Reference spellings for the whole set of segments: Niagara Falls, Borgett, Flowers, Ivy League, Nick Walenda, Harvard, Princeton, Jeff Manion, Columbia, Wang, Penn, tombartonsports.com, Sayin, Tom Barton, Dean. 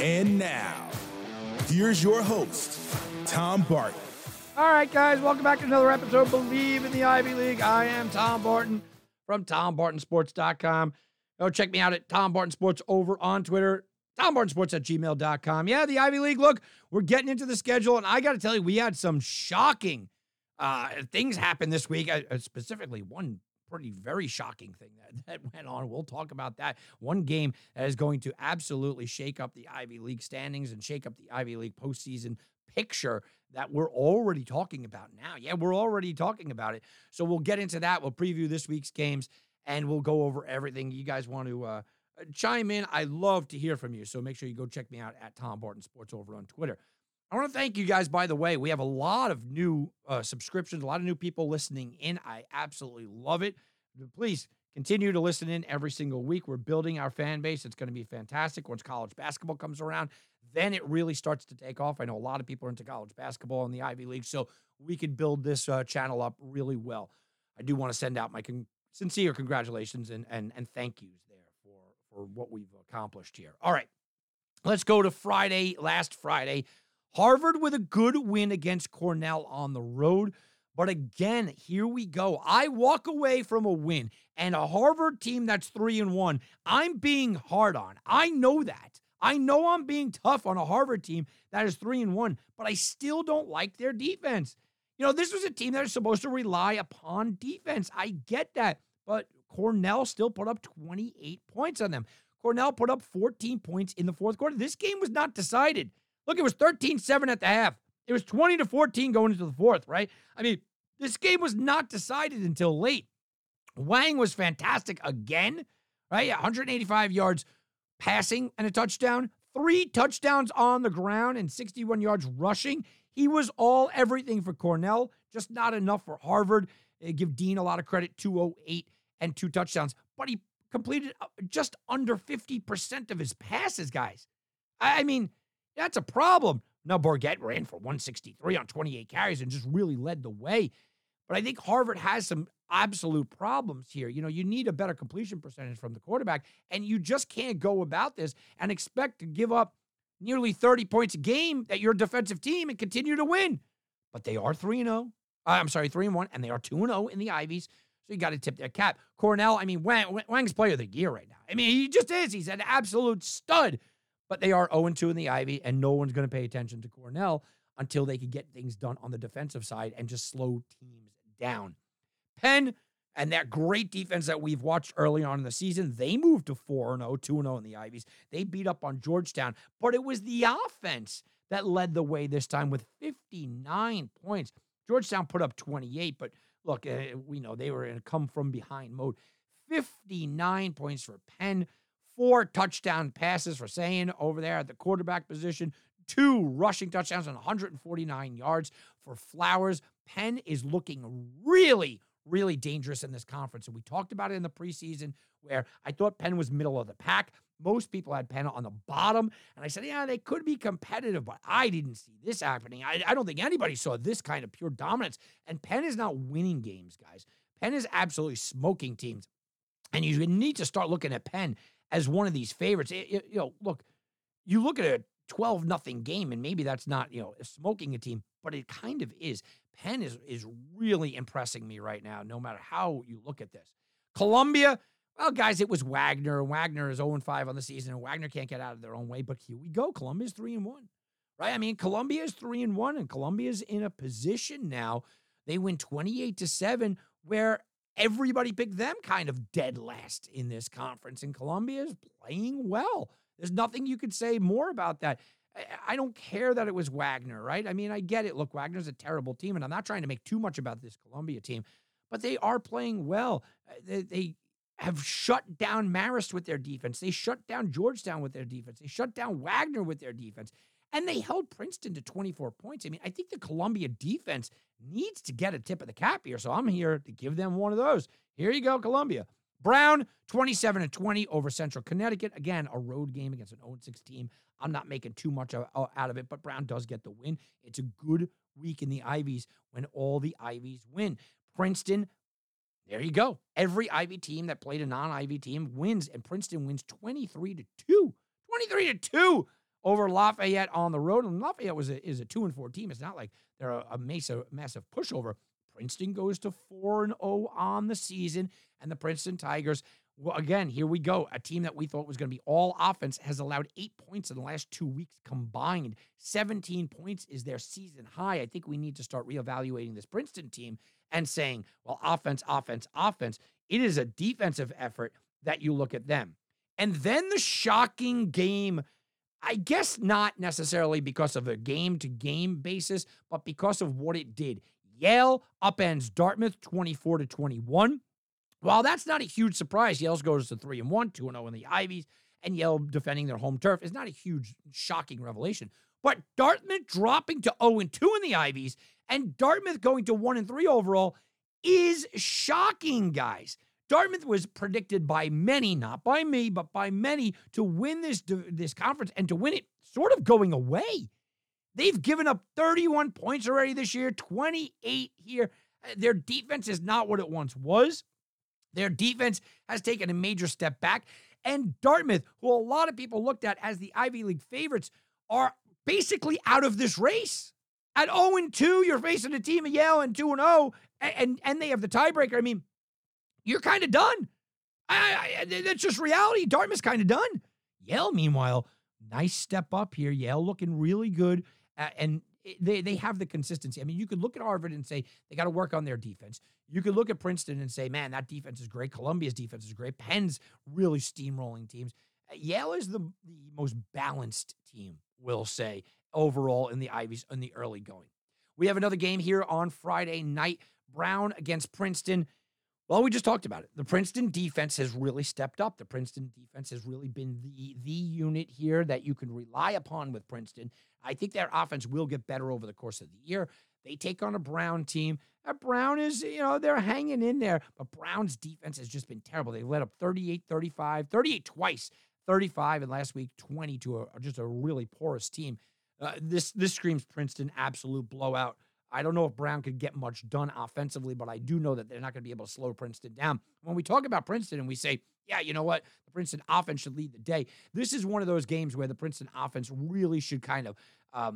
And now, here's your host, Tom Barton. All right, guys, welcome back to another episode of Believe in the Ivy League. I am Tom Barton from tombartonsports.com. Go check me out at Tom Barton Sports over on Twitter. TomBartonSports@gmail.com. Yeah, the Ivy League, look, we're getting into the schedule, and I got to tell you, we had some shocking things happen this week, specifically one pretty very shocking thing that went on. We'll talk about that. One game that is going to absolutely shake up the Ivy League standings and shake up the Ivy League postseason picture that we're already talking about now. Yeah, we're already talking about it. So we'll get into that. We'll preview this week's games, and we'll go over everything you guys want to chime in. I love to hear from you. So make sure you go check me out at Tom Barton Sports over on Twitter. I want to thank you guys, by the way. We have a lot of new subscriptions, a lot of new people listening in. I absolutely love it. Please continue to listen in every single week. We're building our fan base. It's going to be fantastic. Once college basketball comes around, then it really starts to take off. I know a lot of people are into college basketball in the Ivy League, so we can build this channel up really well. I do want to send out my sincere congratulations and thank yous there for what we've accomplished here. All right, let's go to Friday, last Friday. Harvard with a good win against Cornell on the road. But again, here we go. I walk away from a win and a Harvard team that's 3-1. I'm being hard on. I know that. I know I'm being tough on a Harvard team that is 3-1, but I still don't like their defense. You know, this was a team that is supposed to rely upon defense. I get that, but Cornell still put up 28 points on them. Cornell put up 14 points in the fourth quarter. This game was not decided. Look, it was 13-7 at the half. It was 20-14 going into the fourth, right? I mean, this game was not decided until late. Wang was fantastic again, right? 185 yards passing and a touchdown. 3 touchdowns on the ground and 61 yards rushing. He was all everything for Cornell, just not enough for Harvard. They give Dean a lot of credit, 208. And 2 touchdowns, but he completed just under 50% of his passes, guys. I mean, that's a problem. Now, Borgett ran for 163 on 28 carries and just really led the way. But I think Harvard has some absolute problems here. You know, you need a better completion percentage from the quarterback, and you just can't go about this and expect to give up nearly 30 points a game at your defensive team and continue to win. But they are 3-1, and they are 2-0 in the Ivies. So you got to tip their cap. Cornell, I mean, Wang's player of the year right now. I mean, he just is. He's an absolute stud. But they are 0-2 in the Ivy, and no one's going to pay attention to Cornell until they can get things done on the defensive side and just slow teams down. Penn and that great defense that we've watched early on in the season, they moved to 4-0, 2-0 in the Ivies. They beat up on Georgetown. But it was the offense that led the way this time with 59 points. Georgetown put up 28, but look, we know they were in a come-from-behind mode. 59 points for Penn, 4 touchdown passes for Sayin over there at the quarterback position, 2 rushing touchdowns and 149 yards for Flowers. Penn is looking really, really dangerous in this conference, and we talked about it in the preseason where I thought Penn was middle of the pack. Most people had Penn on the bottom, and I said, yeah, they could be competitive, but I didn't see this happening. I don't think anybody saw this kind of pure dominance, and Penn is not winning games, guys. Penn is absolutely smoking teams, and you need to start looking at Penn as one of these favorites. You know, look, you look at a 12-0 game, and maybe that's not, you know, smoking a team, but it kind of is. Penn is really impressing me right now, no matter how you look at this. Columbia, well, guys, it was Wagner. Wagner is 0-5 on the season, and Wagner can't get out of their own way. But here we go. Columbia's 3-1, right? I mean, Columbia is 3-1, and Columbia's in a position now. They win 28-7, where everybody picked them kind of dead last in this conference, and Columbia is playing well. There's nothing you could say more about that. I don't care that it was Wagner, right? I mean, I get it. Look, Wagner's a terrible team, and I'm not trying to make too much about this Columbia team, but they are playing well. They have shut down Marist with their defense. They shut down Georgetown with their defense. They shut down Wagner with their defense. And they held Princeton to 24 points. I mean, I think the Columbia defense needs to get a tip of the cap here, so I'm here to give them one of those. Here you go, Columbia. Brown, 27-20 over Central Connecticut. Again, a road game against an 0-6 team. I'm not making too much out of it, but Brown does get the win. It's a good week in the Ivies when all the Ivies win. Princeton, there you go. Every Ivy team that played a non-Ivy team wins, and Princeton wins 23-2. 23-2 over Lafayette on the road. And Lafayette is a 2-4 team. It's not like they're a massive pushover. Princeton goes to 4-0 on the season, and the Princeton Tigers, well, again, here we go. A team that we thought was going to be all offense has allowed 8 points in the last 2 weeks combined. 17 points is their season high. I think we need to start reevaluating this Princeton team and saying, well, offense, offense, offense. It is a defensive effort that you look at them. And then the shocking game, I guess not necessarily because of a game-to-game basis, but because of what it did. Yale upends Dartmouth 24-21. While that's not a huge surprise, Yale goes to 3-1, 2-0 in the Ivies, and Yale defending their home turf is not a huge, shocking revelation. But Dartmouth dropping to 0-2 in the Ivies and Dartmouth going to 1-3 overall is shocking, guys. Dartmouth was predicted by many, not by me, but by many, to win this conference and to win it sort of going away. They've given up 31 points already this year, 28 here. Their defense is not what it once was. Their defense has taken a major step back. And Dartmouth, who a lot of people looked at as the Ivy League favorites, are basically out of this race. At 0-2, you're facing a team of Yale and 2-0, and they have the tiebreaker. I mean, you're kind of done. That's just reality. Dartmouth's kind of done. Yale, meanwhile, nice step up here. Yale looking really good. And they have the consistency. I mean, you could look at Harvard and say they got to work on their defense. You could look at Princeton and say, man, that defense is great. Columbia's defense is great. Penn's really steamrolling teams. Yale is the most balanced team, we'll say, overall in the Ivies in the early going. We have another game here on Friday night. Brown against Princeton. Well, we just talked about it. The Princeton defense has really stepped up. The Princeton defense has really been the unit here that you can rely upon with Princeton. I think their offense will get better over the course of the year. They take on a Brown team. Brown is, they're hanging in there. But Brown's defense has just been terrible. They let up 38 twice, 35, and last week 20 to just a really porous team. This screams Princeton absolute blowout. I don't know if Brown could get much done offensively, but I do know that they're not going to be able to slow Princeton down. When we talk about Princeton and we say, yeah, you know what? The Princeton offense should lead the day. This is one of those games where the Princeton offense really should kind of,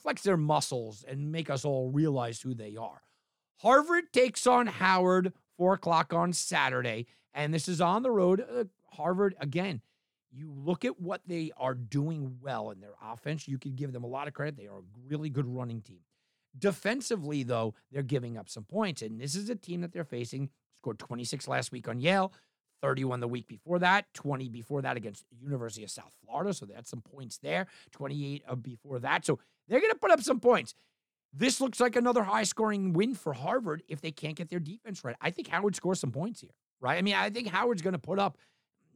flex their muscles and make us all realize who they are. Harvard takes on Howard, 4 o'clock on Saturday, and this is on the road. Harvard, again, you look at what they are doing well in their offense. You could give them a lot of credit. They are a really good running team. Defensively, though, they're giving up some points, and this is a team that they're facing. Scored 26 last week on Yale, 31 the week before that, 20 before that against University of South Florida, so that's some points there, 28 before that. So they're going to put up some points. This looks like another high-scoring win for Harvard if they can't get their defense right. I think Howard scores some points here, right? I mean, I think Howard's going to put up